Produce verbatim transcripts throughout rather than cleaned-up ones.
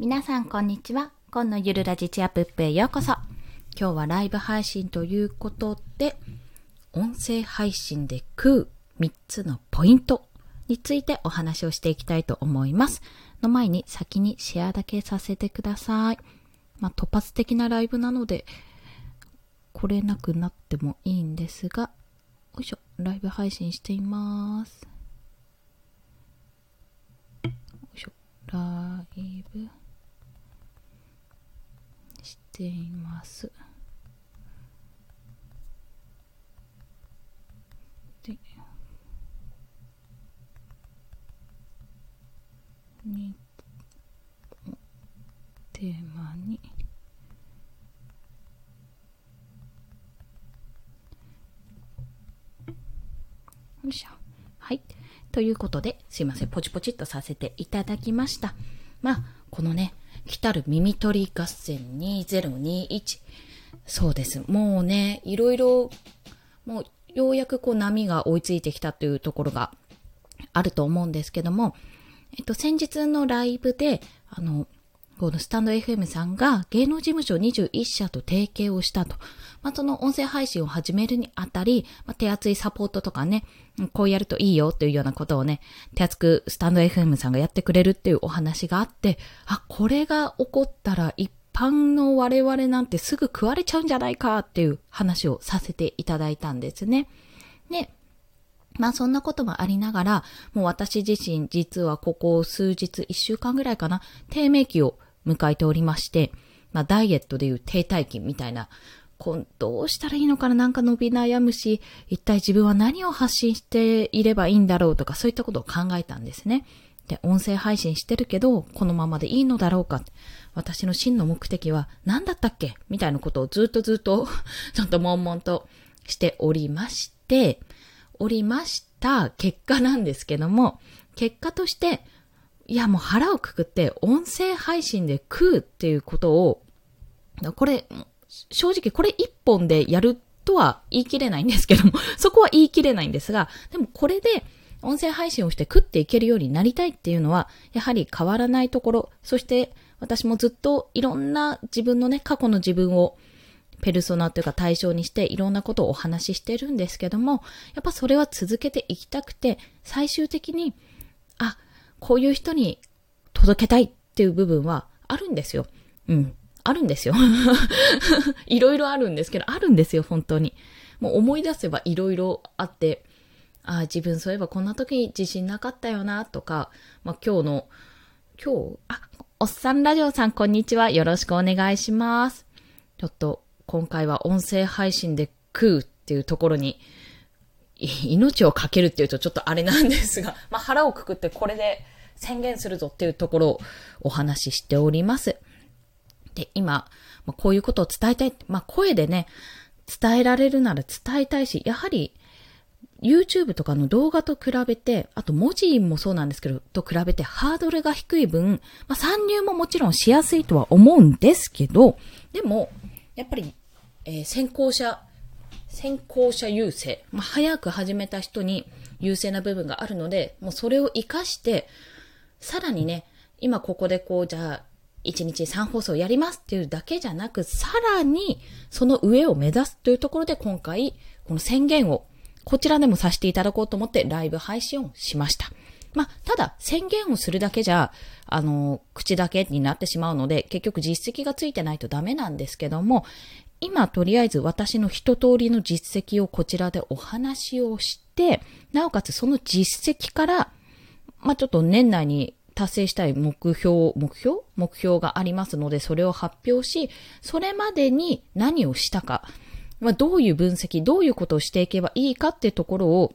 皆さんこんにちは。今のゆるラジチアプップへようこそ。今日はライブ配信ということで、音声配信で食うみっつのポイントについてお話をしていきたいと思います。の前に先にシェアだけさせてください。まあ、突発的なライブなので来れなくなってもいいんですが、よいしょ、ライブ配信しています。よいしょ、ライブしています。で、にテーマによいしょ、はい、ということで、すいません、ポチポチっとさせていただきました。まあこのね。来たる耳取り合戦にせんにじゅういち、そうです。もうね、いろいろもうようやくこう波が追いついてきたというところがあると思うんですけども、えっと先日のライブであのこのスタンド エフエム さんが芸能事務所にじゅういっしゃと提携をしたと、まあ、その音声配信を始めるにあたり、まあ、手厚いサポートとかね、こうやるといいよというようなことをね、手厚くスタンド エフエム さんがやってくれるっていうお話があって、あ、これが起こったら一般の我々なんてすぐ食われちゃうんじゃないかっていう話をさせていただいたんですね。ね。まあそんなこともありながら、もう私自身実はここ数日、いっしゅうかんぐらいかな、低迷期を迎えておりまして、まあダイエットでいう停滞期みたいな、こうどうしたらいいのかな、なんか伸び悩むし、一体自分は何を発信していればいいんだろうとか、そういったことを考えたんですね。で、音声配信してるけど、このままでいいのだろうか、私の真の目的は何だったっけみたいなことをずっとずっとちょっと悶々としておりまして、おりました結果なんですけども、結果として、いやもう腹をくくって音声配信で食うっていうことを、これ正直これ一本でやるとは言い切れないんですけども、そこは言い切れないんですが、でもこれで音声配信をして食っていけるようになりたいっていうのはやはり変わらないところ、そして私もずっといろんな自分のね、過去の自分をペルソナというか対象にしていろんなことをお話ししてるんですけども、やっぱそれは続けていきたくて、最終的にあ、こういう人に届けたいっていう部分はあるんですよ。うん。あるんですよ。いろいろあるんですけど、あるんですよ、本当に。もう思い出せばいろいろあって、ああ、自分そういえばこんな時に自信なかったよな、とか、まあ今日の、今日、あ、おっさんラジオさんこんにちは。よろしくお願いします。ちょっと今回は音声配信で食うっていうところに、命をかけるっていうとちょっとあれなんですが、まあ腹をくくってこれで宣言するぞっていうところをお話ししております。で、今、まあ、こういうことを伝えたい。まあ声でね、伝えられるなら伝えたいし、やはり YouTube とかの動画と比べて、あと文字もそうなんですけど、と比べてハードルが低い分、まあ参入ももちろんしやすいとは思うんですけど、でも、やっぱり、えー、先行者、先行者優勢、まあ、早く始めた人に優勢な部分があるので、もうそれを活かして、さらにね、今ここでこう、じゃあ、いちにちさん放送やりますっていうだけじゃなく、さらにその上を目指すというところで、今回、この宣言を、こちらでもさせていただこうと思って、ライブ配信をしました。まあ、ただ、宣言をするだけじゃ、あの、口だけになってしまうので、結局実績がついてないとダメなんですけども、今とりあえず私の一通りの実績をこちらでお話をして、なおかつその実績から、まあ、ちょっと年内に達成したい目標、目標?目標がありますので、それを発表し、それまでに何をしたか、まあ、どういう分析、どういうことをしていけばいいかっていうところを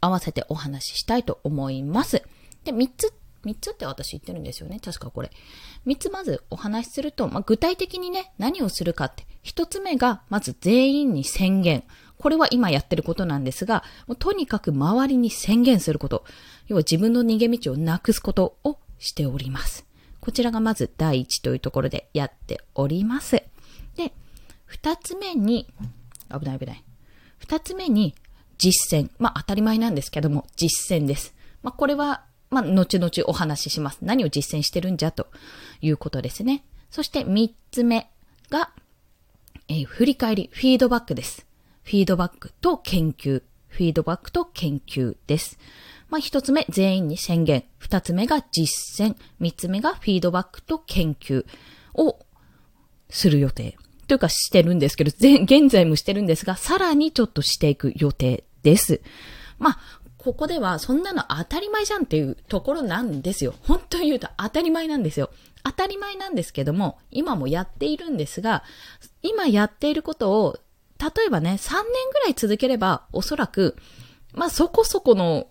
合わせてお話ししたいと思います。で、みっつ、みっつって私言ってるんですよね。確かこれ。みっつまずお話しすると、まあ、具体的にね、何をするかって。ひとつめが、まず全員に宣言。これは今やってることなんですが、もうとにかく周りに宣言すること。要は自分の逃げ道をなくすことをしております。こちらがまず第一というところでやっております。で、二つ目に、危ない危ない。二つ目に、実践。まあ当たり前なんですけども、実践です。まあこれは、まあ、後々お話しします。何を実践してるんじゃということですね。そしてみっつめが、えー、振り返り、フィードバックです。フィードバックと研究。フィードバックと研究です。まあ、ひとつめ、全員に宣言。ふたつめが実践。みっつめがフィードバックと研究をする予定。というかしてるんですけど、現在もしてるんですが、さらにちょっとしていく予定です。まあ、ここではそんなの当たり前じゃんっていうところなんですよ。本当に言うと当たり前なんですよ。当たり前なんですけども、今もやっているんですが、今やっていることを、例えばね、さんねんぐらい続ければ、おそらく、まあそこそこの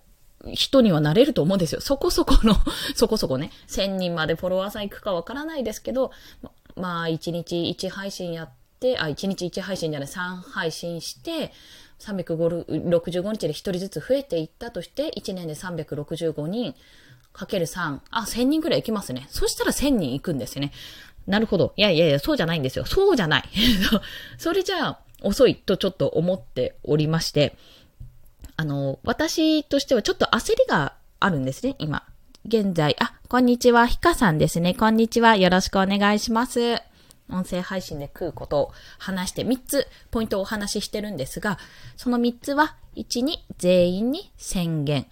人にはなれると思うんですよ。そこそこの、そこそこね、せんにんまでフォロワーさんいくかわからないですけど、まあいちにちいち配信やって、あ、いちにちいち配信じゃない、さん配信して、さんびゃくろくじゅうごにちでひとりずつ増えていったとして、いちねんでさんびゃくろくじゅうごにんかけるさん、あ、せんにんくらい行きますね。そしたらせんにん行くんですよね。なるほど。いやいやいや、そうじゃないんですよ。そうじゃない。それじゃあ、遅いとちょっと思っておりまして、あの、私としてはちょっと焦りがあるんですね、今。現在、あ、こんにちは、ひかさんですね。こんにちは。よろしくお願いします。音声配信で食うことを話してみっつポイントをお話ししてるんですが、そのみっつは、いちに全員に宣言、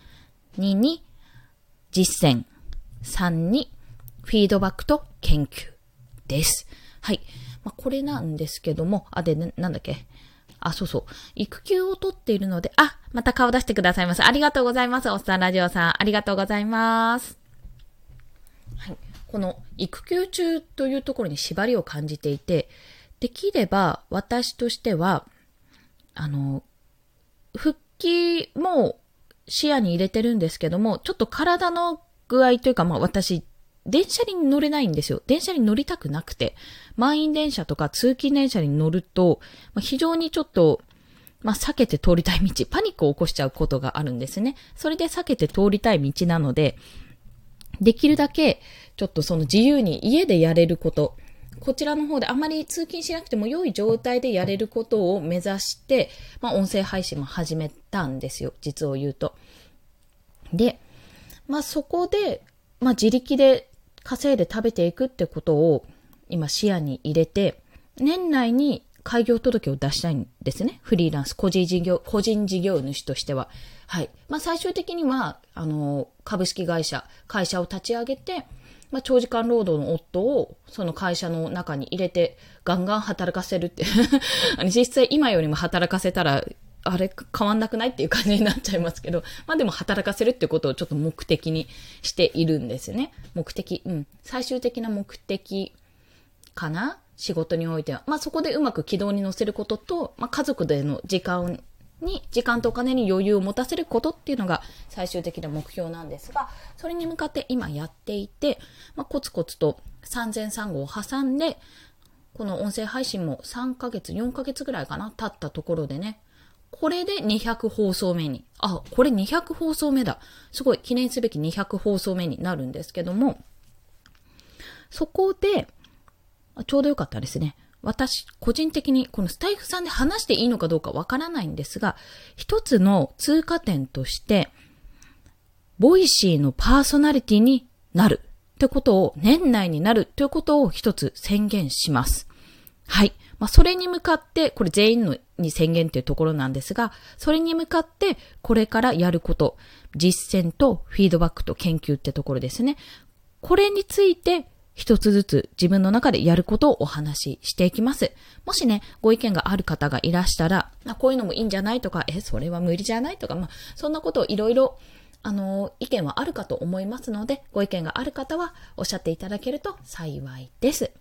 にに実践、さんにフィードバックと研究です。はい。まあ、これなんですけども、あ、で、な、なんだっけ。あ、そうそう。育休を取っているので、あ、また顔出してくださいます。ありがとうございます。おっさんラジオさん、ありがとうございます。はい。この育休中というところに縛りを感じていて、できれば私としては、あの、復帰も視野に入れてるんですけども、ちょっと体の具合というか、まあ私、電車に乗れないんですよ。電車に乗りたくなくて。満員電車とか通勤電車に乗ると、まあ、非常にちょっと、まあ、避けて通りたい道、パニックを起こしちゃうことがあるんですね。それで避けて通りたい道なので、できるだけ、ちょっとその自由に家でやれること、こちらの方であまり通勤しなくても良い状態でやれることを目指して、まあ、音声配信も始めたんですよ。実を言うと。で、まあ、そこで、まあ、自力で稼いで食べていくってことを今視野に入れて、年内に開業届を出したいんですね。フリーランス、個人事業、個人事業主としては。はい。まあ、最終的には、あの、株式会社、会社を立ち上げて、まあ、長時間労働の夫をその会社の中に入れて、ガンガン働かせるって。実際今よりも働かせたら、あれ変わんなくないっていう感じになっちゃいますけど、まあでも働かせるってことをちょっと目的にしているんですね。目的、うん。最終的な目的かな？仕事においては。まあそこでうまく軌道に乗せることと、まあ家族での時間に、時間とお金に余裕を持たせることっていうのが最終的な目標なんですが、それに向かって今やっていて、まあコツコツと産前産後を挟んで、この音声配信もさんかげつ、よんかげつぐらいかな、経ったところでね、これでにひゃくほうそうめに、あ、これにひゃくほうそうめだ。すごい、記念すべきにひゃくほうそうめになるんですけども、そこで、ちょうどよかったですね。私、個人的に、このスタイフさんで話していいのかどうかわからないんですが、一つの通過点として、Voicyのパーソナリティになるってことを、年内になるということを一つ宣言します。はい。まあ、それに向かって、これ全員のに宣言というところなんですが、それに向かってこれからやること、実践とフィードバックと研究ってところですね。これについて一つずつ自分の中でやることをお話ししていきます。もしね、ご意見がある方がいらしたら、こういうのもいいんじゃないとか、え、それは無理じゃないとか、まあ、そんなことをいろいろ、あの、意見はあるかと思いますので、ご意見がある方はおっしゃっていただけると幸いです。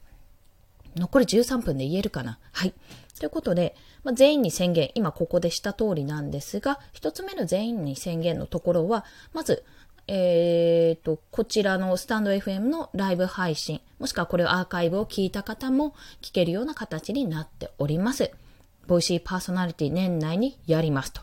残りじゅうさんぷんで言えるかな。はい。ということで、まあ、全員に宣言、今ここでした通りなんですが、一つ目の全員に宣言のところは、まず、えーと、こちらのスタンド エフエム のライブ配信、もしくはこれをアーカイブを聞いた方も聞けるような形になっております。Voicyパーソナリティ年内にやりますと。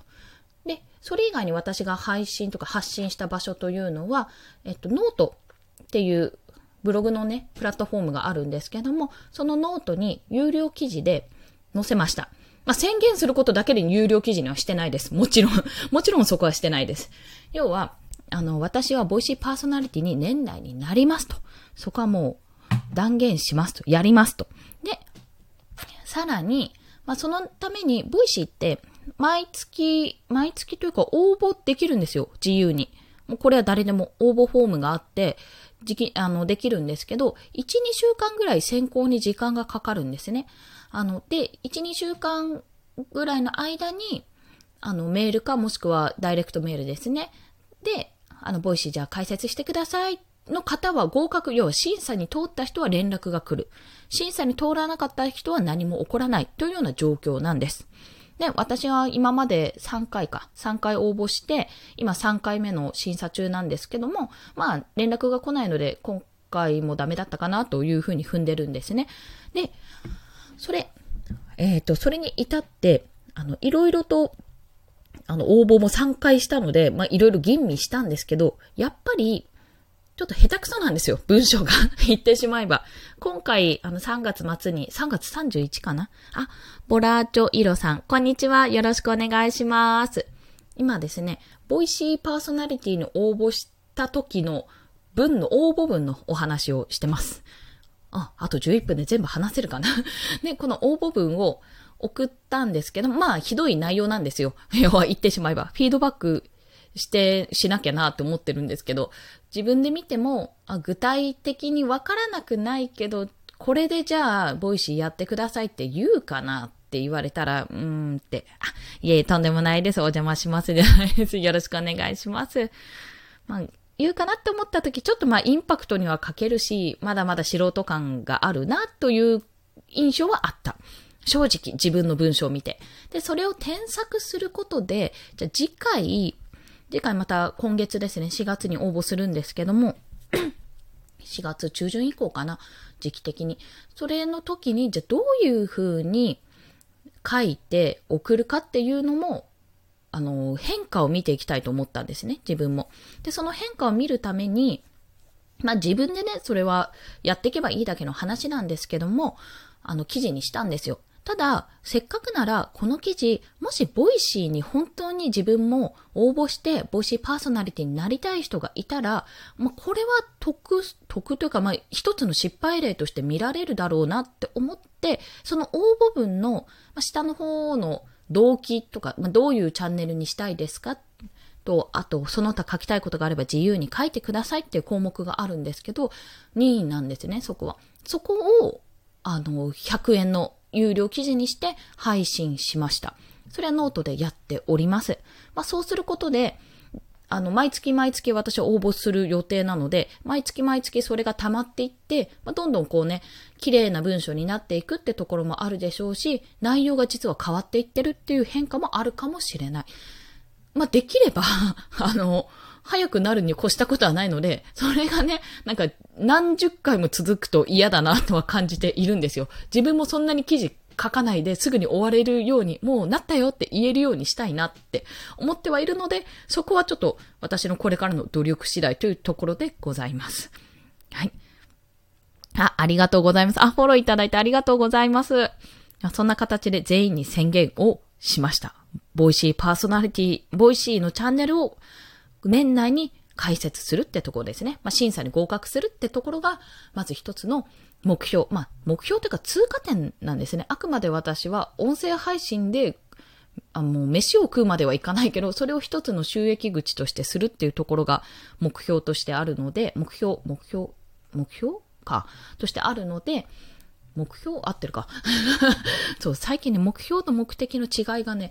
で、それ以外に私が配信とか発信した場所というのは、えっと、ノートっていう、ブログのね、プラットフォームがあるんですけども、そのノートに有料記事で載せました。まあ、宣言することだけで有料記事にはしてないです。もちろん、もちろんそこはしてないです。要は、あの私はボイシーパーソナリティに年内になりますと、そこはもう断言しますと、やりますと。で、さらに、まあ、そのためにボイシーって毎月毎月というか応募できるんですよ、自由に。もうこれは誰でも応募フォームがあってじきあのできるんですけど、いちにしゅうかんぐらい選考に時間がかかるんですね。あのでいちにしゅうかんぐらいの間にあのメールかもしくはダイレクトメールですね。で、あのボイシーじゃあ開設してくださいの方は合格、要は審査に通った人は連絡が来る、審査に通らなかった人は何も起こらないというような状況なんです。で、私は今までさんかいか、さんかい応募して、今さんかいめの審査中なんですけども、まあ連絡が来ないので、今回もダメだったかなというふうに踏んでるんですね。で、それ、えっと、それに至って、あの、いろいろと、あの、応募もさんかいしたので、まあいろいろ吟味したんですけど、やっぱり、ちょっと下手くそなんですよ、文章が言ってしまえば。今回、あの、さんがつまつに、さんがつさんじゅういちかなあ、ボラーチョイロさん、こんにちは。よろしくお願いします。今ですね、ボイシーパーソナリティに応募した時の文の応募文のお話をしてます。あ、あとじゅういっぷんで全部話せるかなね、この応募文を送ったんですけど、まあ、ひどい内容なんですよ。要は言ってしまえば、フィードバック、してしなきゃなって思ってるんですけど、自分で見てもあ具体的に分からなくないけど、これでじゃあボイシーやってくださいって言うかなって言われたら、うーんって、あ、いえ、とんでもないです。お邪魔しますじゃないです。よろしくお願いします。まあ、言うかなって思った時、ちょっとまあインパクトには欠けるし、まだまだ素人感があるなという印象はあった。正直、自分の文章を見て。で、それを添削することで、じゃあ次回、次回また今月ですね、しがつに応募するんですけども、しがつちゅうじゅん以降かな、時期的に。それの時に、じゃあどういう風に書いて送るかっていうのも、あの、変化を見ていきたいと思ったんですね、自分も。で、その変化を見るために、まあ自分でね、それはやっていけばいいだけの話なんですけども、あの、記事にしたんですよ。ただ、せっかくなら、この記事、もしボイシーに本当に自分も応募して、ボイシーパーソナリティになりたい人がいたら、まあ、これは得、得というか、まあ、一つの失敗例として見られるだろうなって思って、その応募文の、まあ、下の方の動機とか、まあ、どういうチャンネルにしたいですかと、あと、その他書きたいことがあれば自由に書いてくださいっていう項目があるんですけど、任意なんですね、そこは。そこを、あの、ひゃくえんの、有料記事にして配信しました。それはノートでやっております。まあそうすることで、あの、毎月毎月私は応募する予定なので、毎月毎月それが溜まっていって、まあ、どんどんこうね、綺麗な文章になっていくってところもあるでしょうし、内容が実は変わっていってるっていう変化もあるかもしれない。まあできれば、あの、早くなるに越したことはないので、それがね、なんか何十回も続くと嫌だなとは感じているんですよ。自分もそんなに記事書かないですぐに終われるように、もうなったよって言えるようにしたいなって思ってはいるので、そこはちょっと私のこれからの努力次第というところでございます。はい。あ、ありがとうございます。あ、フォローいただいてありがとうございます。そんな形で全員に宣言をしました。ボイシーパーソナリティ、ボイシーのチャンネルを年内に開設するってところですね。まあ、審査に合格するってところが、まず一つの目標。まあ、目標というか通過点なんですね。あくまで私は音声配信で、あの、飯を食うまではいかないけど、それを一つの収益口としてするっていうところが目標としてあるので、目標、目標、目標か、としてあるので、目標合ってるかそう、最近ね、目標と目的の違いがね、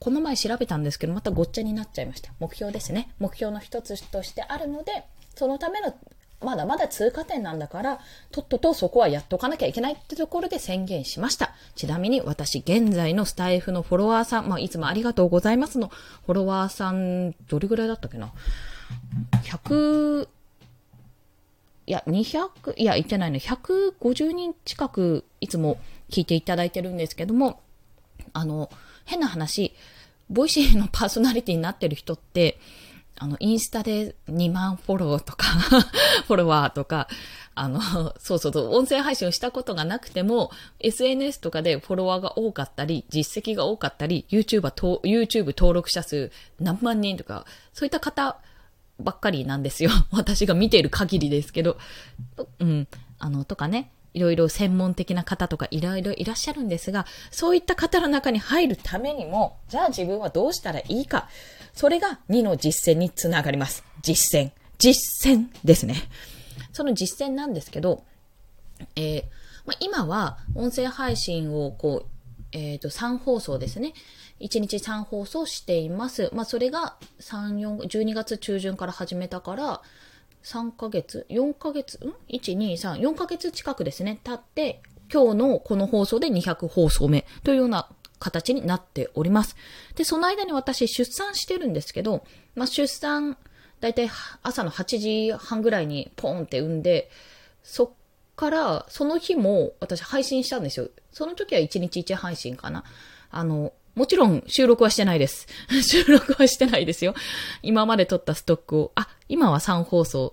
この前調べたんですけど、またごっちゃになっちゃいました。目標ですね。目標の一つとしてあるので、そのための、まだまだ通過点なんだから、とっととそこはやっとかなきゃいけないってところで宣言しました。ちなみに私、現在のスタイフのフォロワーさん、まあ、いつもありがとうございますの、フォロワーさん、どれぐらいだったっけな?ひゃく、いや、にひゃく、いや、言ってないの、ひゃくごじゅうにん近くいつも聞いていただいてるんですけども、あの、変な話、ボイシーのパーソナリティになってる人って、あの、インスタでにまんフォローとか、フォロワーとか、あの、そうそうそう、音声配信をしたことがなくても、エスエヌエス とかでフォロワーが多かったり、実績が多かったり、YouTuber、YouTube 登録者数何万人とか、そういった方ばっかりなんですよ。私が見ている限りですけど、うん、あのとかね、いろいろ専門的な方とかいろいろいらっしゃるんですが、そういった方の中に入るためにも、じゃあ自分はどうしたらいいか、それがにの実践につながります。実践、実践ですね。その実践なんですけど、えーまあ、今は音声配信をこう、えっと、さん放送ですね。いちにちさん放送しています。まあ、それがさん、よん、じゅうにがつ中旬から始めたから、さんかげつ、よんかげつ、ん ?いち、に、さん、よんかげつ近くですね。経って、今日のこの放送でにひゃく放送目というような形になっております。で、その間に私出産してるんですけど、まあ、出産、だいたい朝のはちじはんぐらいにポンって産んで、そっから、その日も私配信したんですよ。その時はいちにちいち配信かな。あの、もちろん収録はしてないです。収録はしてないですよ。今まで撮ったストックを、あ、今はさん放送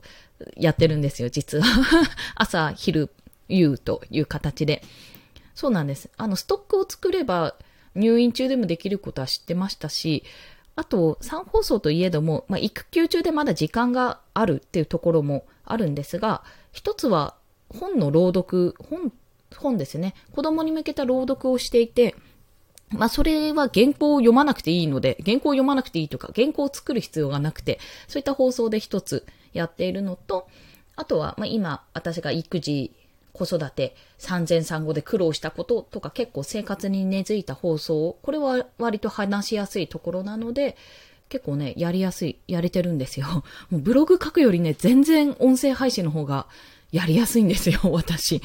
やってるんですよ、実は。朝、昼、夕という形で。そうなんです。あの、ストックを作れば入院中でもできることは知ってましたし、あとさん放送といえども、まあ、育休中でまだ時間があるっていうところもあるんですが、一つは本の朗読、本、本ですね。子供に向けた朗読をしていて、まあそれは原稿を読まなくていいので、原稿を読まなくていいとか、原稿を作る必要がなくて、そういった放送で一つやっているのと、あとはまあ今私が育児、子育て、産前産後で苦労したこととか結構生活に根付いた放送を、これは割と話しやすいところなので、結構ね、やりやすい、やれてるんですよ。もうブログ書くよりね、全然音声配信の方がやりやすいんですよ、私。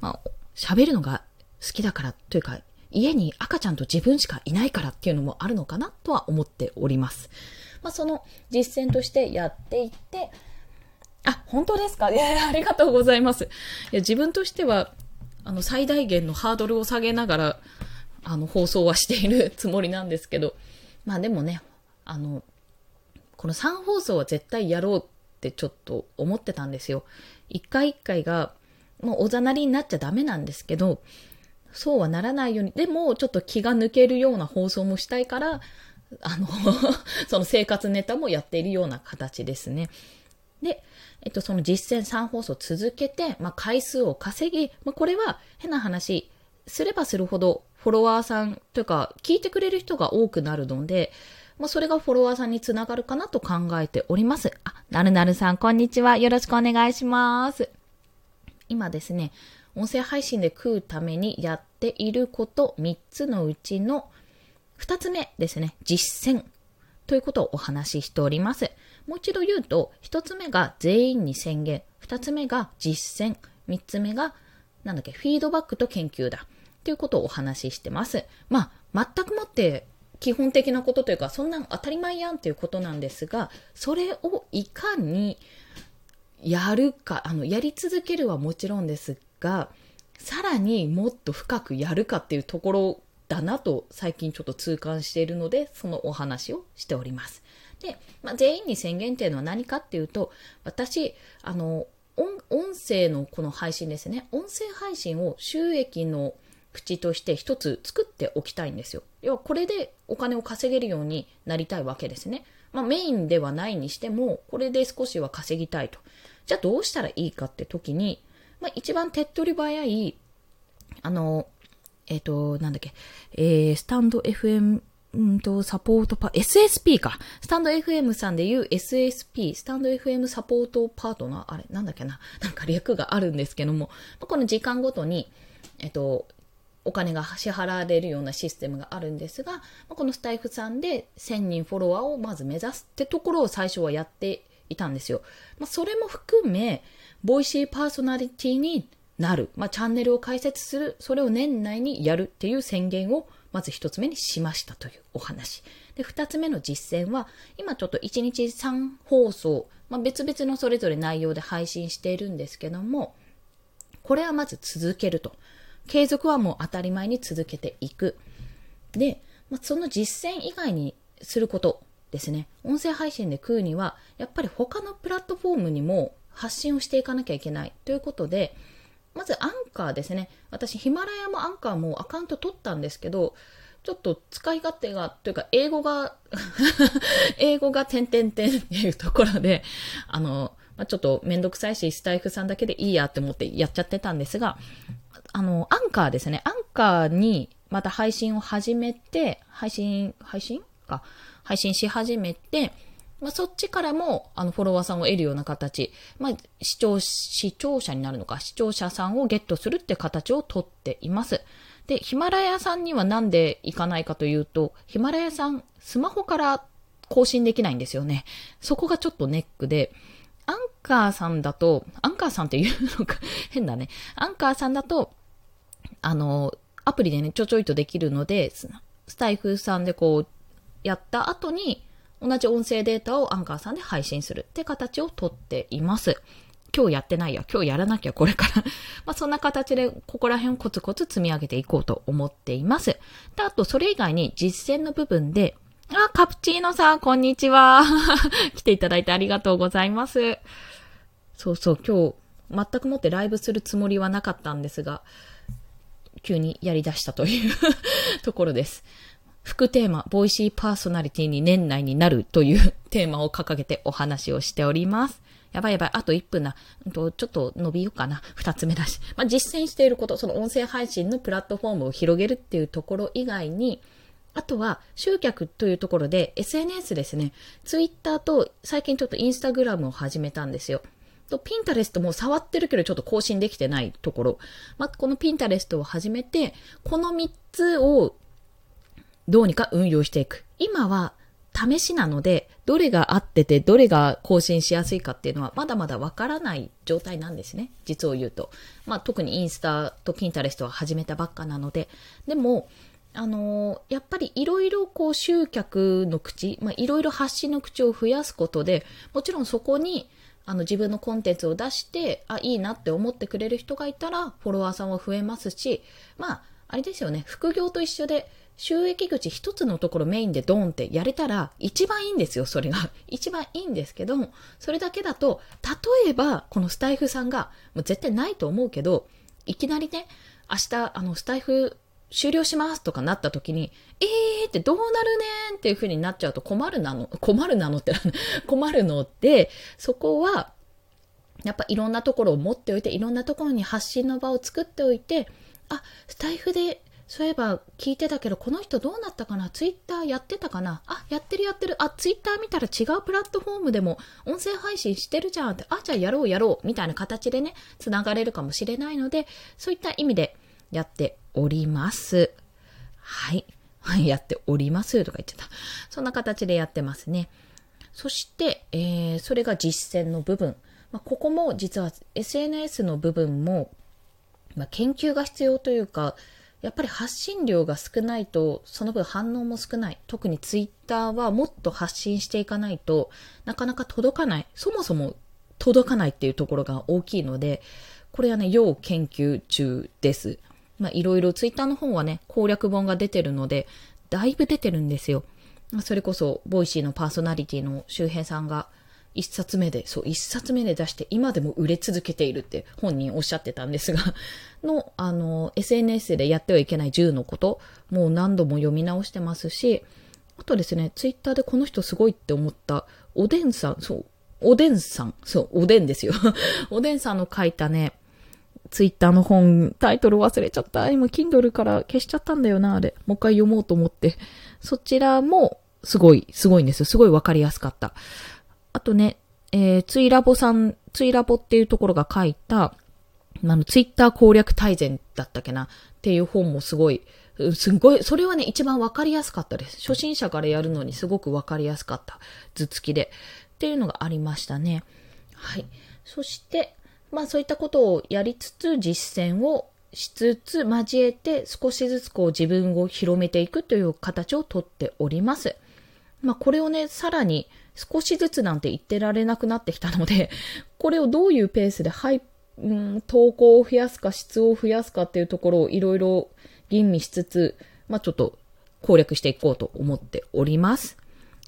まあ、喋るのが好きだからというか、家に赤ちゃんと自分しかいないからっていうのもあるのかなとは思っております。まあ、その実践としてやっていって、あ、本当ですか？いやいや、ありがとうございます。いや、自分としては、あの、最大限のハードルを下げながら、あの、放送はしているつもりなんですけど、まあでもね、あの、このさん放送は絶対やろうってちょっと思ってたんですよ。一回一回が、もうおざなりになっちゃダメなんですけど、そうはならないように、でもちょっと気が抜けるような放送もしたいから、あの、その生活ネタもやっているような形ですね。で、えっと、その実践さん放送続けて、まあ、回数を稼ぎ、まあ、これは変な話、すればするほどフォロワーさんというか、聞いてくれる人が多くなるので、まあ、それがフォロワーさんにつながるかなと考えております。あ、なるなるさん、こんにちは。よろしくお願いします。今ですね、音声配信で食うためにやっていることみっつのうちのふたつめですね、実践ということをお話ししております。もう一度言うと、ひとつめが全員に宣言、ふたつめが実践、みっつめがなんだっけ、フィードバックと研究だということをお話ししてます。まあ、全くもって基本的なことというか、そんなん当たり前やんということなんですが、それをいかにやるか、あの、やり続けるはもちろんですが、さらにもっと深くやるかっていうところだなと最近ちょっと痛感しているので、そのお話をしております。で、まあ、全員に宣言っていうのは何かっていうと、私、あの、音、音声のこの配信ですね、音声配信を収益の口として一つ作っておきたいんですよ。要はこれでお金を稼げるようになりたいわけですね。まあ、メインではないにしても、これで少しは稼ぎたいと。じゃあどうしたらいいかって時に、まあ、一番手っ取り早い、あの、えっと、なんだっけ、えー、スタンド エフエム とサポートパ、エスエスピー か。スタンド エフエム さんで言う エスエスピー、スタンド エフエム サポートパートナー、あれ、なんだっけな、なんか略があるんですけども、この時間ごとに、えっと、お金が支払われるようなシステムがあるんですが、このスタイフさんでせんにんフォロワーをまず目指すってところを最初はやっていたんですよ。まあ、それも含め、Voicyパーソナリティになる。まあ、チャンネルを開設する。それを年内にやるっていう宣言を、まず一つ目にしましたというお話。で、二つ目の実践は、今ちょっと一日三放送、まあ、別々のそれぞれ内容で配信しているんですけども、これはまず続けると。継続はもう当たり前に続けていく。で、まあ、その実践以外にすることですね。音声配信で食うには、やっぱり他のプラットフォームにも発信をしていかなきゃいけないということで、まずアンカーですね。私ヒマラヤもアンカーもアカウント取ったんですけど、ちょっと使い勝手がというか英語が英語が点々点っていうところであの、まあ、ちょっとめんどくさいしスタイフさんだけでいいやって思ってやっちゃってたんですが、あのアンカーですね、アンカーにまた配信を始めて配信配信か配信し始めて、まあ、そっちからもあのフォロワーさんを得るような形、まあ、視聴視聴者になるのか視聴者さんをゲットするって形をとっています。でヒマラヤさんにはなんで行かないかというと、ヒマラヤさんスマホから更新できないんですよね。そこがちょっとネックで、アンカーさんだとアンカーさんっていうのか変だね、アンカーさんだとあのアプリでねちょちょいとできるので、スタイフさんでこうやった後に同じ音声データをアンカーさんで配信するって形をとっています。今日やってないや、今日やらなきゃこれからまあそんな形でここら辺をコツコツ積み上げていこうと思っています。であとそれ以外に実践の部分で、あカプチーノさんこんにちは来ていただいてありがとうございます。そうそう、今日全くもってライブするつもりはなかったんですが急にやり出したというところです。副テーマ、ボイシーパーソナリティに年内になるというテーマを掲げてお話をしております。やばいやばい、あといっぷんだ。ちょっと伸びようかな。ふたつめだし。まあ、実践していること、その音声配信のプラットフォームを広げるっていうところ以外に、あとは集客というところで エスエヌエス ですね。Twitter と最近ちょっと Instagram を始めたんですよ。と Pinterest も触ってるけどちょっと更新できてないところ。まあ、この Pinterest を始めて、このみっつをどうにか運用していく。今は試しなので、どれが合っててどれが更新しやすいかっていうのはまだまだわからない状態なんですね。実を言うと、まあ特にインスタとピンタレストは始めたばっかなので、でもあのー、やっぱりいろいろこう集客の口、まあいろいろ発信の口を増やすことで、もちろんそこにあの自分のコンテンツを出して、あいいなって思ってくれる人がいたらフォロワーさんは増えますし、まああれですよね、副業と一緒で。収益口一つのところメインでドーンってやれたら一番いいんですよ、それが。一番いいんですけども、それだけだと、例えばこのスタイフさんが、もう絶対ないと思うけど、いきなりね、明日あのスタイフ終了しますとかなった時に、えーってどうなるねーっていう風になっちゃうと困るなの、困るなのって困るので、そこは、やっぱいろんなところを持っておいて、いろんなところに発信の場を作っておいて、あ、スタイフで、そういえば聞いてたけどこの人どうなったかな、ツイッターやってたかな、あやってるやってる、あツイッター見たら違うプラットフォームでも音声配信してるじゃんって、あじゃあやろうやろうみたいな形でねつながれるかもしれないので、そういった意味でやっております。はいやっておりますとか言っちゃった。そんな形でやってますね。そして、えー、それが実践の部分、まあ、ここも実は エスエヌエス の部分も、まあ、研究が必要というか、やっぱり発信量が少ないとその分反応も少ない。特にツイッターはもっと発信していかないとなかなか届かない、そもそも届かないっていうところが大きいので、これはね要研究中です。まあいろいろツイッターの方はね攻略本が出てるのでだいぶ出てるんですよ。それこそボイシーのパーソナリティの周平さんが一冊目で、そう、一冊目で出して今でも売れ続けているって本人おっしゃってたんですが、の、あの、エスエヌエス でやってはいけないじゅうのこと、もう何度も読み直してますし、あとですね、ツイッターでこの人すごいって思った、おでんさん、そう、おでんさん、そう、おでんですよ。おでんさんの書いたね、ツイッターの本、タイトル忘れちゃった。今、Kindle から消しちゃったんだよな、あれ。もう一回読もうと思って。そちらも、すごい、すごいんですよ。すごいわかりやすかった。あとね、えー、ツイラボさん、ツイラボっていうところが書いた、あの、ツイッター攻略大全だったっけなっていう本もすごい、すごい、それはね、一番わかりやすかったです。初心者からやるのにすごくわかりやすかった。図付きで。っていうのがありましたね。はい。そして、まあそういったことをやりつつ、実践をしつつ交えて、少しずつこう自分を広めていくという形をとっております。まあこれをね、さらに、少しずつなんて言ってられなくなってきたので、これをどういうペースで、はい、うん、投稿を増やすか質を増やすかっていうところをいろいろ吟味しつつ、まあ、ちょっと攻略していこうと思っております。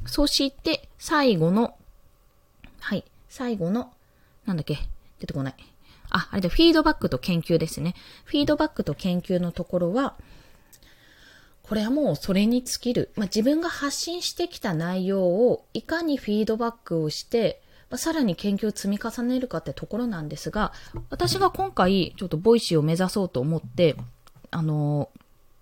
そして最後の、はい、最後のなんだっけ出てこない。あ、あれだ、フィードバックと研究ですね。フィードバックと研究のところは。これはもうそれに尽きる。まあ、自分が発信してきた内容をいかにフィードバックをして、まあ、さらに研究を積み重ねるかってところなんですが、私が今回ちょっとボイシーを目指そうと思って、あの、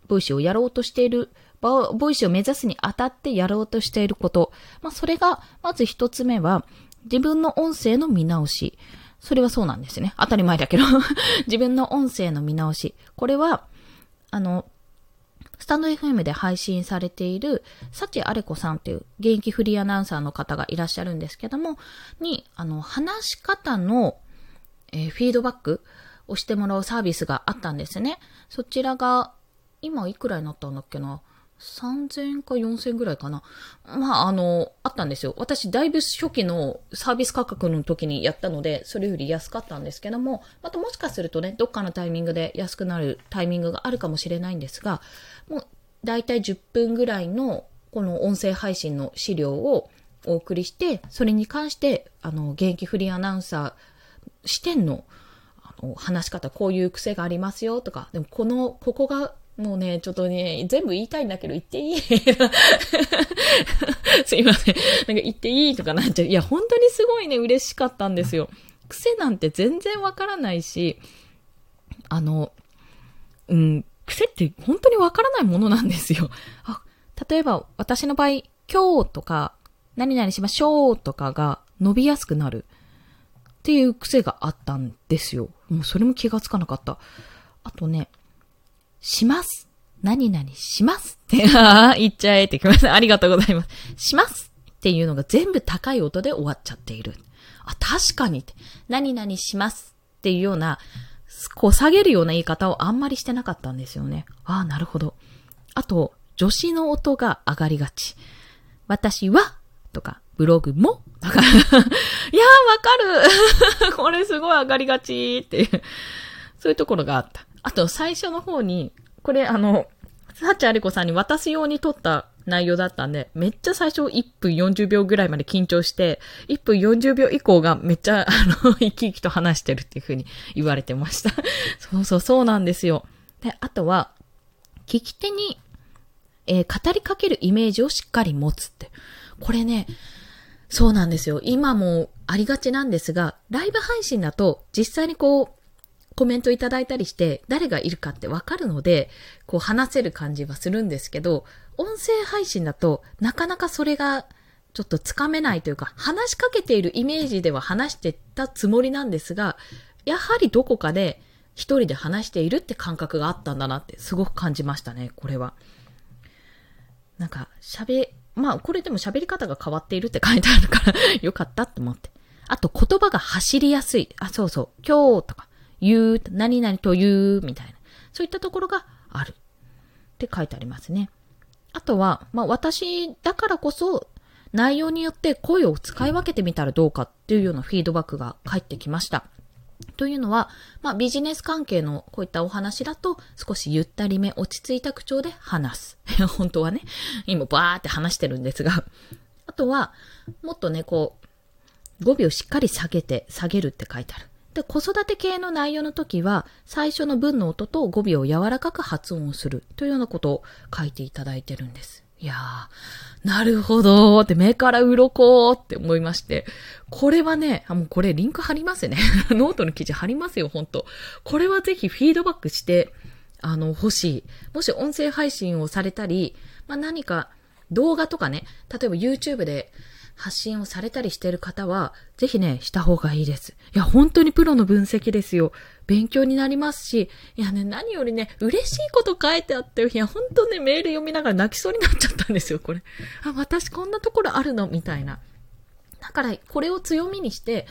ボイシーをやろうとしている、ボイシーを目指すにあたってやろうとしていること。まあ、それが、まず一つ目は、自分の音声の見直し。それはそうなんですね。当たり前だけど。自分の音声の見直し。これは、あの、スタンド エフエム で配信されている、サチアレコさんという現役フリーアナウンサーの方がいらっしゃるんですけども、に、あの、話し方の、えー、フィードバックをしてもらうサービスがあったんですね。そちらが、今いくらになったんだっけな？さんぜんえんかよんせんえんぐらいかな。まあ、あの、あったんですよ。私、だいぶ初期のサービス価格の時にやったので、それより安かったんですけども、またもしかするとね、どっかのタイミングで安くなるタイミングがあるかもしれないんですが、もう、だいたいじゅっぷんぐらいの、この音声配信の資料をお送りして、それに関して、あの、現役フリーアナウンサー視点の、あの、話し方、こういう癖がありますよ、とか、でも、この、ここが、もうね、ちょっとね、全部言いたいんだけど、言っていいすいません。なんか言っていいとかなっちゃう。いや、本当にすごいね、嬉しかったんですよ。癖なんて全然わからないし、あの、うん、癖って本当にわからないものなんですよ。あ、例えば、私の場合、今日とか、何々しましょうとかが伸びやすくなるっていう癖があったんですよ。もうそれも気がつかなかった。あとね、します。何々しますって、ああ、言っちゃえってきました。ありがとうございます。しますっていうのが全部高い音で終わっちゃっている。あ、確かにって。何々しますっていうような、こう下げるような言い方をあんまりしてなかったんですよね。ああ、なるほど。あと、助詞の音が上がりがち。私は、とか、ブログも、とか、いやー、わかる。これすごい上がりがちっていう。そういうところがあった。あと最初の方に、これあの、サチアリコさんに渡すように撮った内容だったんで、めっちゃ最初いっぷんよんじゅうびょうぐらいまで緊張して、いっぷんよんじゅうびょう以降がめっちゃあの、生き生きと話してるっていう風に言われてました。そうそうそうなんですよ。で、あとは、聞き手に、えー、語りかけるイメージをしっかり持つって。これね、そうなんですよ。今もありがちなんですが、ライブ配信だと実際にこう、コメントいただいたりして、誰がいるかってわかるので、こう話せる感じはするんですけど、音声配信だとなかなかそれがちょっとつかめないというか、話しかけているイメージでは話してたつもりなんですが、やはりどこかで一人で話しているって感覚があったんだなってすごく感じましたね、これは。なんか喋、まあこれでも喋り方が変わっているって書いてあるからよかったって思って。あと言葉が走りやすい。あ、そうそう、今日とか。言う、何々と言う、みたいな。そういったところがある。って書いてありますね。あとは、まあ私だからこそ、内容によって声を使い分けてみたらどうかっていうようなフィードバックが返ってきました。というのは、まあビジネス関係のこういったお話だと、少しゆったりめ、落ち着いた口調で話す。本当はね、今バーって話してるんですが。あとは、もっとね、こう、語尾をしっかり下げて、下げるって書いてある。で、子育て系の内容の時は、最初の文の音と語尾を柔らかく発音するというようなことを書いていただいてるんです。いやー、なるほどーって目から鱗ーって思いまして。これはね、あ、もうこれリンク貼りますね。ノートの記事貼りますよ、ほんと。これはぜひフィードバックして、あの、欲しい。もし音声配信をされたり、まあ、何か動画とかね、例えば YouTube で、発信をされたりしている方は、ぜひね、した方がいいです。いや、本当にプロの分析ですよ。勉強になりますし、いやね、何よりね、嬉しいこと書いてあって、いや、本当ね、メール読みながら泣きそうになっちゃったんですよ、これ。あ、私こんなところあるの？みたいな。だから、これを強みにして、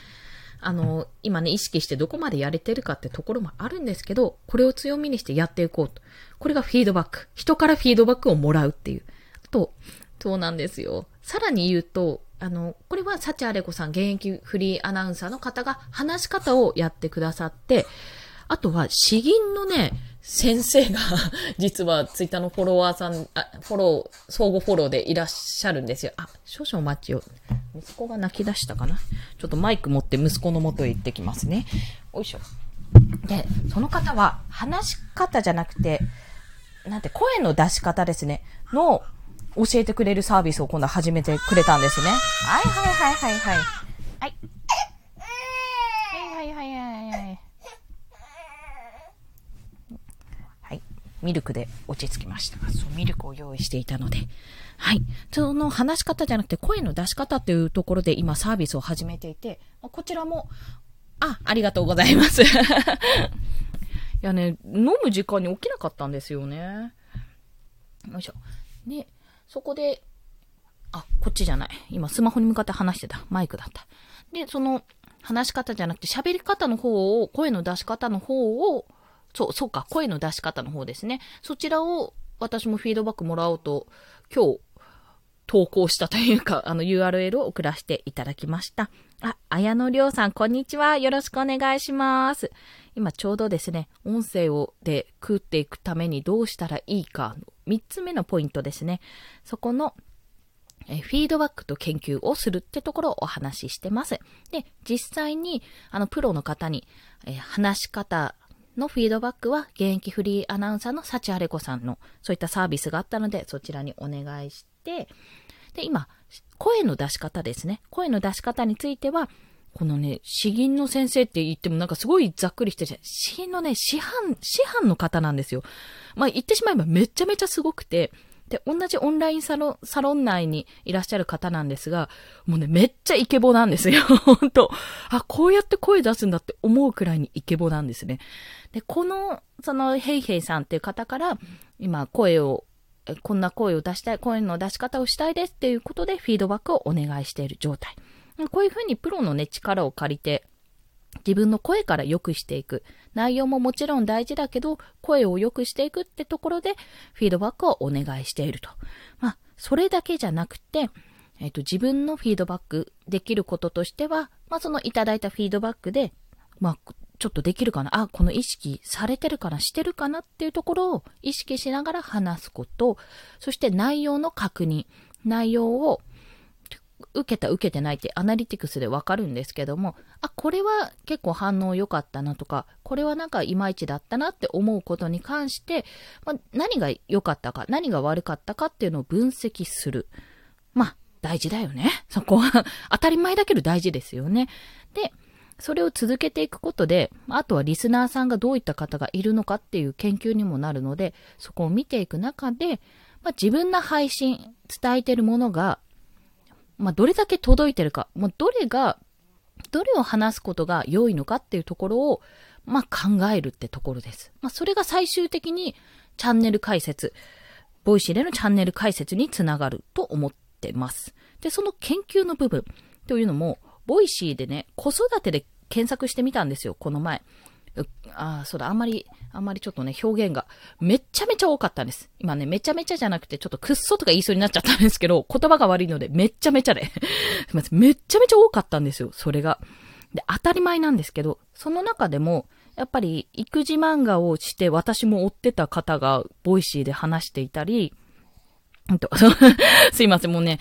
あの、今ね、意識してどこまでやれてるかってところもあるんですけど、これを強みにしてやっていこうと。これがフィードバック。人からフィードバックをもらうっていう。あと、そうなんですよ。さらに言うと、あの、これはサチアレコさん、現役フリーアナウンサーの方が話し方をやってくださって、あとは詩吟のね、先生が、実はツイッターのフォロワーさん、あ、フォロー、相互フォローでいらっしゃるんですよ。あ、少々お待ちを。息子が泣き出したかな。ちょっとマイク持って息子の元へ行ってきますね。おいしょ。で、その方は話し方じゃなくて、なんて声の出し方ですねの教えてくれるサービスを今度始めてくれたんですね。はいはいはいはいはいはいはいはいはいはいはいミルクで落ち着きましたが、そうミルクを用意していたので、はいその話し方じゃなくて声の出し方というところで今サービスを始めていて、こちらもあありがとうございます。いやね、飲む時間に起きなかったんですよね。よいしょ。で、そこで、あ、こっちじゃない。今スマホに向かって話してた。マイクだった。で、その話し方じゃなくて喋り方の方を、声の出し方の方を、そう、そうか、声の出し方の方ですね。そちらを私もフィードバックもらおうと、今日投稿したというか、あの ユーアールエル を送らせていただきました。あ、綾野亮さん、こんにちは。よろしくお願いします。今ちょうどですね、音声をで食っていくためにどうしたらいいか、みっつめのポイントですね。そこのえフィードバックと研究をするってところをお話ししてます。で、実際にあのプロの方にえ話し方のフィードバックは現役フリーアナウンサーの幸あれ子さんのそういったサービスがあったので、そちらにお願いして、で、今、声の出し方ですね。声の出し方については、このね、詩吟の先生って言ってもなんかすごいざっくりしてるじゃん。詩吟のね、師範、師範の方なんですよ。まあ言ってしまえばめちゃめちゃすごくて、で、同じオンラインサロン、サロン内にいらっしゃる方なんですが、もうね、めっちゃイケボなんですよ。ほんと。あ、こうやって声出すんだって思うくらいにイケボなんですね。で、この、その、ヘイヘイさんっていう方から、今、声を、こんな声を出したい、声の出し方をしたいですっていうことでフィードバックをお願いしている状態。こういうふうにプロのね、力を借りて、自分の声から良くしていく。内容ももちろん大事だけど、声を良くしていくってところで、フィードバックをお願いしていると。まあ、それだけじゃなくて、えっと、自分のフィードバックできることとしては、まあ、そのいただいたフィードバックで、まあ、ちょっとできるかな、あ、この意識されてるかな、してるかなっていうところを意識しながら話すこと、そして内容の確認、内容を受けた受けてないってアナリティクスでわかるんですけども、あ、これは結構反応良かったなとか、これはなんかいまいちだったなって思うことに関して、まあ、何が良かったか、何が悪かったかっていうのを分析する。まあ、大事だよね。そこは当たり前だけど大事ですよね。で、それを続けていくことで、あとはリスナーさんがどういった方がいるのかっていう研究にもなるので、そこを見ていく中で、まあ、自分の配信、伝えているものが、まあ、どれだけ届いてるか、もうどれが、どれを話すことが良いのかっていうところを、まあ、考えるってところです。まあ、それが最終的にチャンネル解説、ボイシーでのチャンネル解説につながると思ってます。で、その研究の部分というのも、ボイシーでね、子育てで検索してみたんですよ、この前。ああ、そうだ、あんまり、あんまりちょっとね、表現がめちゃめちゃ多かったんです。今ね、めちゃめちゃじゃなくて、ちょっとくっそとか言いそうになっちゃったんですけど、言葉が悪いので、めっちゃめちゃで、ね。すみません、めっちゃめちゃ多かったんですよ、それが。で、当たり前なんですけど、その中でも、やっぱり、育児漫画をして、私も追ってた方が、ボイシーで話していたり、うんと、すいません、もうね、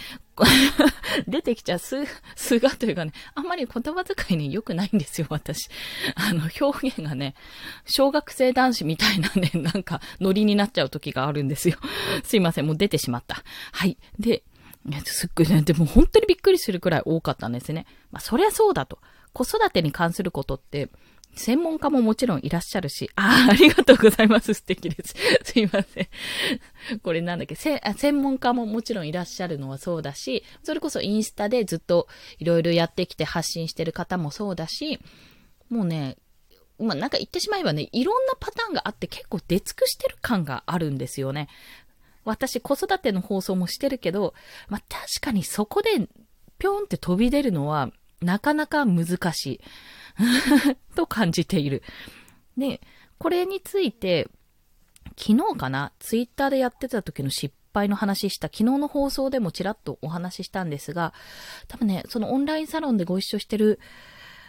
出てきちゃう、す、すがというかね、あんまり言葉遣いに良くないんですよ、私。あの、表現がね、小学生男子みたいなね、なんか、ノリになっちゃう時があるんですよ。すいません、もう出てしまった。はい。で、すっごいね、でも本当にびっくりするくらい多かったんですね。まあ、そりゃそうだと。子育てに関することって、専門家ももちろんいらっしゃるし、ああ、ありがとうございます。素敵です。すいません。これなんだっけ、せあ、専門家ももちろんいらっしゃるのはそうだし、それこそインスタでずっといろいろやってきて発信してる方もそうだし、もうね、まあ、なんか言ってしまえばね、いろんなパターンがあって結構出尽くしてる感があるんですよね。私、子育ての放送もしてるけど、まあ、確かにそこでぴょんって飛び出るのは、なかなか難しいと感じている。で、これについて昨日かな、ツイッターでやってた時の失敗の話した、昨日の放送でもちらっとお話ししたんですが、多分ね、そのオンラインサロンでご一緒してる、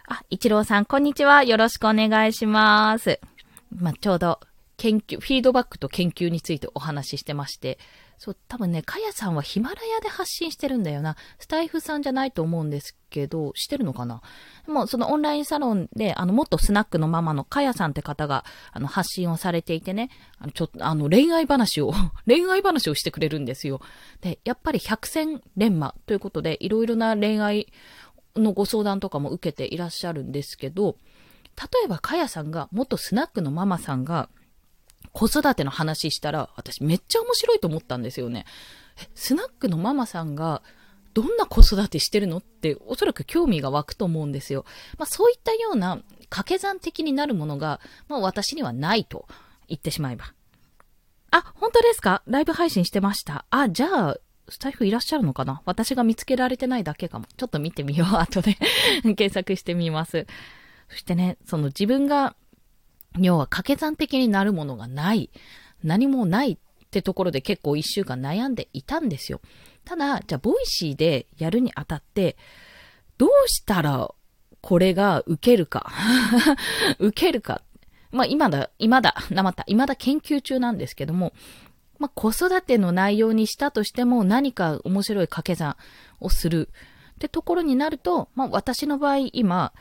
あ、一郎さん、こんにちは。よろしくお願いします。まあ、ちょうど研究、フィードバックと研究についてお話ししてまして、そう、多分ね、かやさんはヒマラヤで発信してるんだよな。スタイフさんじゃないと思うんですけど、してるのかな？もうそのオンラインサロンで、あの、元スナックのママのかやさんって方が、あの、発信をされていてね、あの、ちょっと、あの、恋愛話を、恋愛話をしてくれるんですよ。で、やっぱり百戦錬磨ということで、いろいろな恋愛のご相談とかも受けていらっしゃるんですけど、例えばかやさんが、元スナックのママさんが、子育ての話したら、私めっちゃ面白いと思ったんですよね。え、スナックのママさんがどんな子育てしてるのっておそらく興味が湧くと思うんですよ。まあそういったような掛け算的になるものが、まあ私にはないと言ってしまえば。あ、本当ですか？ライブ配信してました。あ、じゃあ、スタイフいらっしゃるのかな？私が見つけられてないだけかも。ちょっと見てみよう。後で検索してみます。そしてね、その自分が要は掛け算的になるものがない。何もないってところで結構一週間悩んでいたんですよ。ただ、じゃあ、ボイシーでやるにあたって、どうしたらこれが受けるか。受けるか。まあ、今だ、今だ、なまた、今だ研究中なんですけども、まあ、子育ての内容にしたとしても何か面白い掛け算をするってところになると、まあ、私の場合今、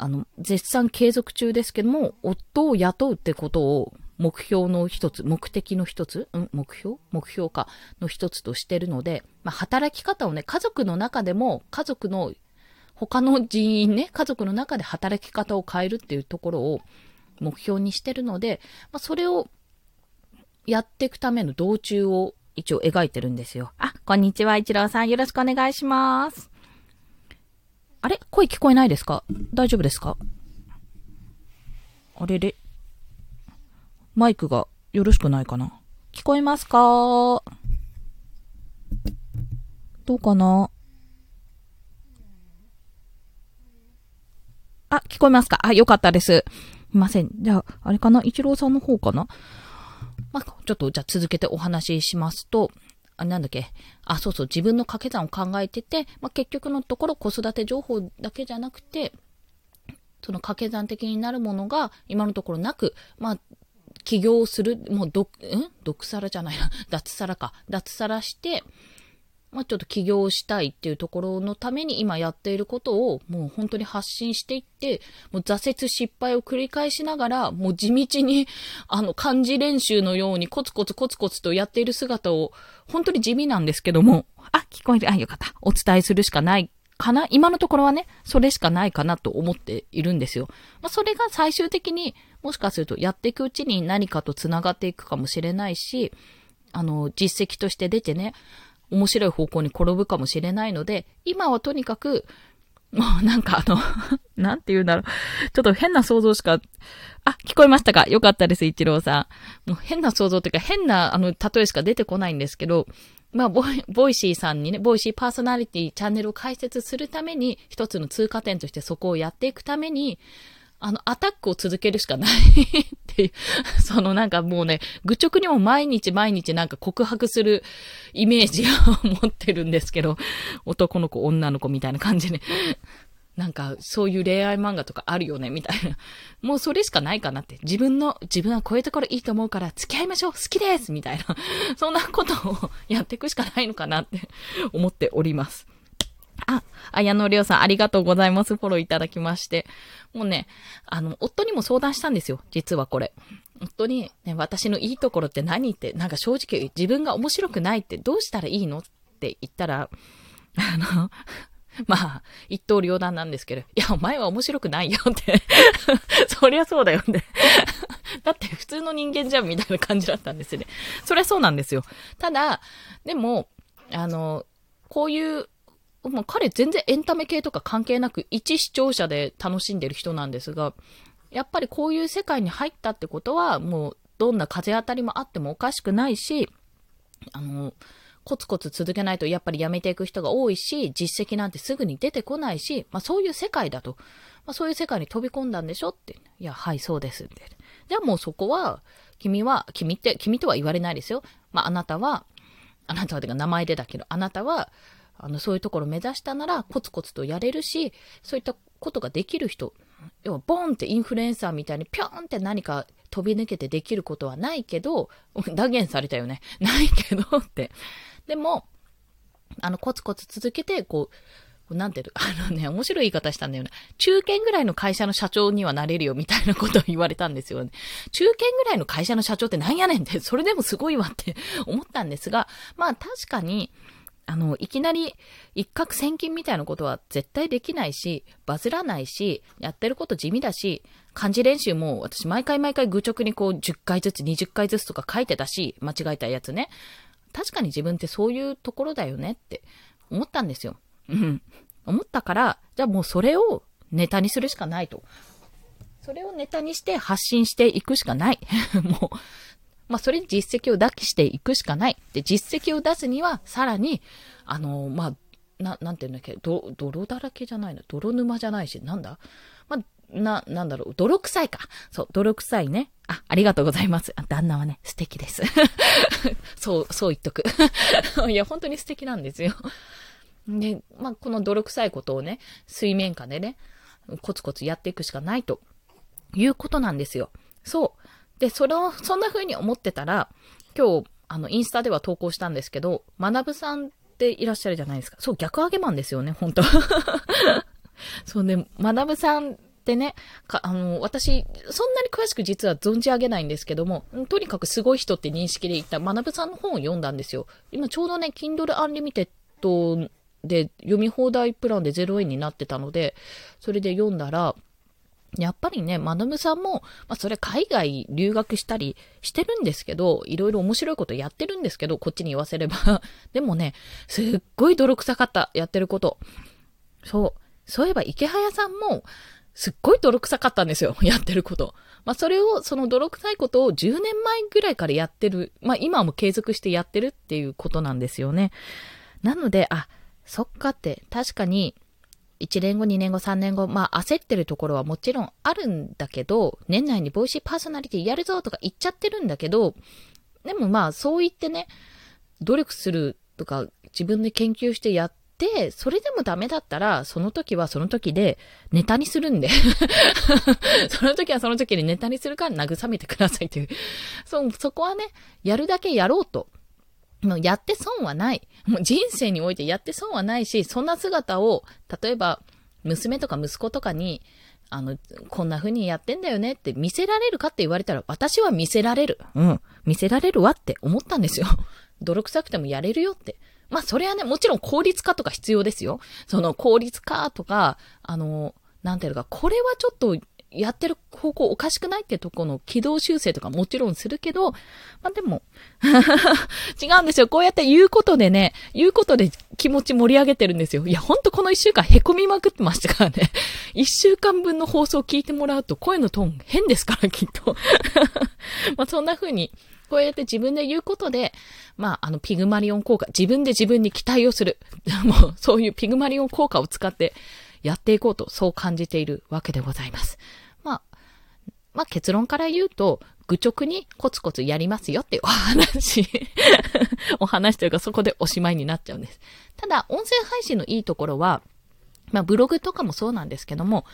あの、絶賛継続中ですけども、夫を雇うってことを目標の一つ、目的の一つ、うん、目標目標かの一つとしてるので、まあ、働き方をね、家族の中でも、家族の、他の人員ね、家族の中で働き方を変えるっていうところを目標にしてるので、まあ、それをやっていくための道中を一応描いてるんですよ。あ、こんにちは、一郎さん。よろしくお願いします。あれ？声聞こえないですか？大丈夫ですか？あれれ？マイクがよろしくないかな？聞こえますか？どうかな？あ、聞こえますか？あ、よかったです。いません。じゃあ、あれかな？一郎さんの方かな？まあ、ちょっと、じゃあ続けてお話ししますと、あ、なんだっけ。あ、そうそう。自分の掛け算を考えてて、まあ、結局のところ子育て情報だけじゃなくて、その掛け算的になるものが今のところなく、まあ、起業する、もう、ど、ん？毒サラじゃないな。脱サラか。脱サラして、まあ、ちょっと起業したいっていうところのために今やっていることをもう本当に発信していって、もう挫折失敗を繰り返しながら、もう地道にあの漢字練習のようにコツコツコツコツとやっている姿を本当に地味なんですけども、あ、聞こえる、あ、よかった。お伝えするしかないかな。今のところはね、それしかないかなと思っているんですよ。まあ、それが最終的にもしかするとやっていくうちに何かとつながっていくかもしれないし、あの実績として出てね、面白い方向に転ぶかもしれないので、今はとにかく、もうなんかあの、なんて言うんだろう。ちょっと変な想像しか、あ、聞こえましたか？よかったです、一郎さん。もう変な想像というか変な、あの、例えしか出てこないんですけど、まあボイ、ボイシーさんにね、ボイシーパーソナリティチャンネルを開設するために、一つの通過点としてそこをやっていくために、あの、アタックを続けるしかないっていう、そのなんかもうね、愚直にも毎日毎日なんか告白するイメージを持ってるんですけど、男の子、女の子みたいな感じで、なんかそういう恋愛漫画とかあるよね、みたいな。もうそれしかないかなって。自分の、自分はこういうところいいと思うから付き合いましょう、好きですみたいな。そんなことをやっていくしかないのかなって思っております。あ、綾野亮さんありがとうございます。フォローいただきまして。もうね、あの、夫にも相談したんですよ。実はこれ。夫に、ね、私のいいところって何って、なんか正直自分が面白くないってどうしたらいいのって言ったら、あの、まあ、一刀両断なんですけど、いや、お前は面白くないよって。そりゃそうだよね。だって普通の人間じゃんみたいな感じだったんですよね。そりゃそうなんですよ。ただ、でも、あの、こういう、もう彼全然エンタメ系とか関係なく一視聴者で楽しんでる人なんですが、やっぱりこういう世界に入ったってことはもうどんな風当たりもあってもおかしくないし、あのコツコツ続けないとやっぱりやめていく人が多いし、実績なんてすぐに出てこないし、まあそういう世界だと、まあそういう世界に飛び込んだんでしょって、いやはいそうですって、じゃあもうそこは君は君って君とは言われないですよ。まああなたはあなたはてか名前でだけどあなたはあの、そういうところを目指したならコツコツとやれるし、そういったことができる人要はボンってインフルエンサーみたいにピョンって何か飛び抜けてできることはないけど、断言されたよね。ないけどって。でも、あの、コツコツ続けて、こう、なんていう、あのね、面白い言い方したんだよね。中堅ぐらいの会社の社長にはなれるよみたいなことを言われたんですよね。中堅ぐらいの会社の社長ってなんやねんって、それでもすごいわって思ったんですが、まあ確かに、あの、いきなり一攫千金みたいなことは絶対できないし、バズらないし、やってること地味だし、漢字練習も私毎回毎回愚直にこうじゅっかいずつにじゅっかいずつとか書いてたし、間違えたやつね。確かに自分ってそういうところだよねって思ったんですよ。うん。思ったから、じゃあもうそれをネタにするしかないと。それをネタにして発信していくしかない。もう。まあ、それに実績を出していくしかない。で、実績を出すには、さらに、あのー、まあ、な、なんていうんだっけ、ど、泥だらけじゃないの。泥沼じゃないし、なんだまあ、な、なんだろう、泥臭いか。そう、泥臭いね。あ、ありがとうございます。旦那はね、素敵です。そう、そう言っとく。いや、本当に素敵なんですよ。で、まあ、この泥臭いことをね、水面下でね、コツコツやっていくしかないということなんですよ。そう。で、それを、そんな風に思ってたら、今日、あの、インスタでは投稿したんですけど、まなぶさんっていらっしゃるじゃないですか。そう、逆上げマンですよね、本当そうね、まなぶさんってね、か、あの、私、そんなに詳しく実は存じ上げないんですけども、とにかくすごい人って認識で言ったまなぶさんの本を読んだんですよ。今ちょうどね、Kindle Unlimited で読み放題プランでゼロえんになってたので、それで読んだら、やっぱりね、まなぶさんも、まあそれ海外留学したりしてるんですけど、いろいろ面白いことやってるんですけど、こっちに言わせれば。でもね、すっごい泥臭かった、やってること。そう。そういえば池早さんも、すっごい泥臭かったんですよ、やってること。まあそれを、その泥臭いことをじゅうねんまえぐらいからやってる。まあ今も継続してやってるっていうことなんですよね。なので、あ、そっかって、確かに、いちねんご、にねんご、さんねんご、まあ焦ってるところはもちろんあるんだけど、年内にボイシーパーソナリティやるぞとか言っちゃってるんだけど、でもまあそう言ってね、努力するとか自分で研究してやって、それでもダメだったら、その時はその時でネタにするんで。その時はその時でネタにするから慰めてくださいというそ。そこはね、やるだけやろうと。もうやって損はない。もう人生においてやって損はないし、そんな姿を、例えば、娘とか息子とかに、あの、こんな風にやってんだよねって見せられるかって言われたら、私は見せられる。うん。見せられるわって思ったんですよ。泥臭くてもやれるよって。まあ、それはね、もちろん効率化とか必要ですよ。その効率化とか、あの、なんていうか、これはちょっと、やってる方向おかしくないってとこの軌道修正とかもちろんするけど、まあ、でも違うんですよ。こうやって言うことでね、言うことで気持ち盛り上げてるんですよ。いや、ほんとこの一週間へこみまくってましたからね。一週間分の放送聞いてもらうと声のトーン変ですからきっと。まあそんな風にこうやって自分で言うことで、まああのピグマリオン効果、自分で自分に期待をする、もうそういうピグマリオン効果を使って。やっていこうと、そう感じているわけでございます。まあ、まあ結論から言うと、愚直にコツコツやりますよっていうお話、お話というかそこでおしまいになっちゃうんです。ただ、音声配信のいいところは、まあブログとかもそうなんですけども、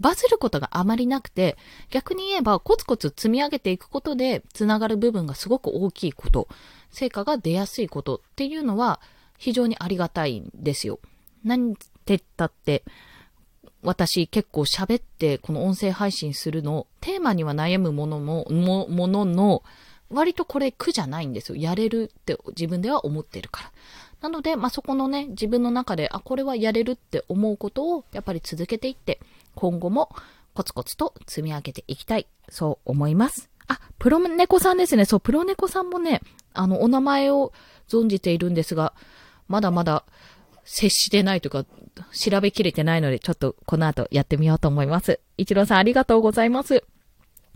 バズることがあまりなくて、逆に言えばコツコツ積み上げていくことで、つながる部分がすごく大きいこと、成果が出やすいことっていうのは、非常にありがたいんですよ。何て言ったって、私結構喋ってこの音声配信するのテーマには悩むものも、も、ものの割とこれ苦じゃないんですよ。やれるって自分では思ってるから。なので、まあ、そこのね、自分の中で、あ、これはやれるって思うことをやっぱり続けていって、今後もコツコツと積み上げていきたい。そう思います。あ、プロネコさんですね。そう、プロネコさんもね、あの、お名前を存じているんですが、まだまだ接してないというか、調べきれてないので、ちょっとこの後やってみようと思います。一郎さんありがとうございます。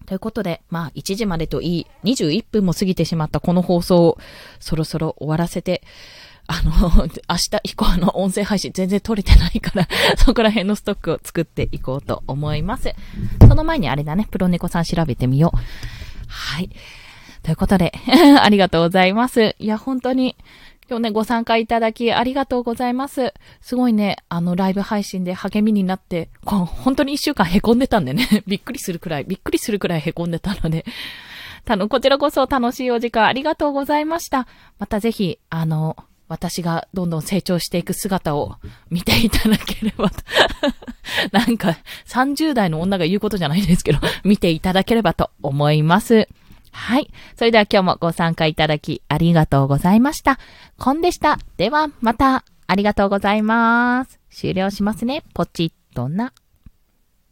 ということで、まあいちじまでといい、にじゅういっぷんも過ぎてしまったこの放送をそろそろ終わらせて、あの、明日以降の音声配信全然撮れてないから、そこら辺のストックを作っていこうと思います。その前にあれだね、プロネコさん調べてみよう。はい。ということで、ありがとうございます。いや、本当に今日ね、ご参加いただきありがとうございます。すごいね、あのライブ配信で励みになって、本当に一週間凹んでたんでね、びっくりするくらい、びっくりするくらい凹んでたので、たの、こちらこそ楽しいお時間ありがとうございました。またぜひ、あの、私がどんどん成長していく姿を見ていただければと。なんか、さんじゅう代の女が言うことじゃないですけど、見ていただければと思います。はい。それでは今日もご参加いただきありがとうございました。コンでした。ではまた、ありがとうございます。終了しますね。ポチッとな。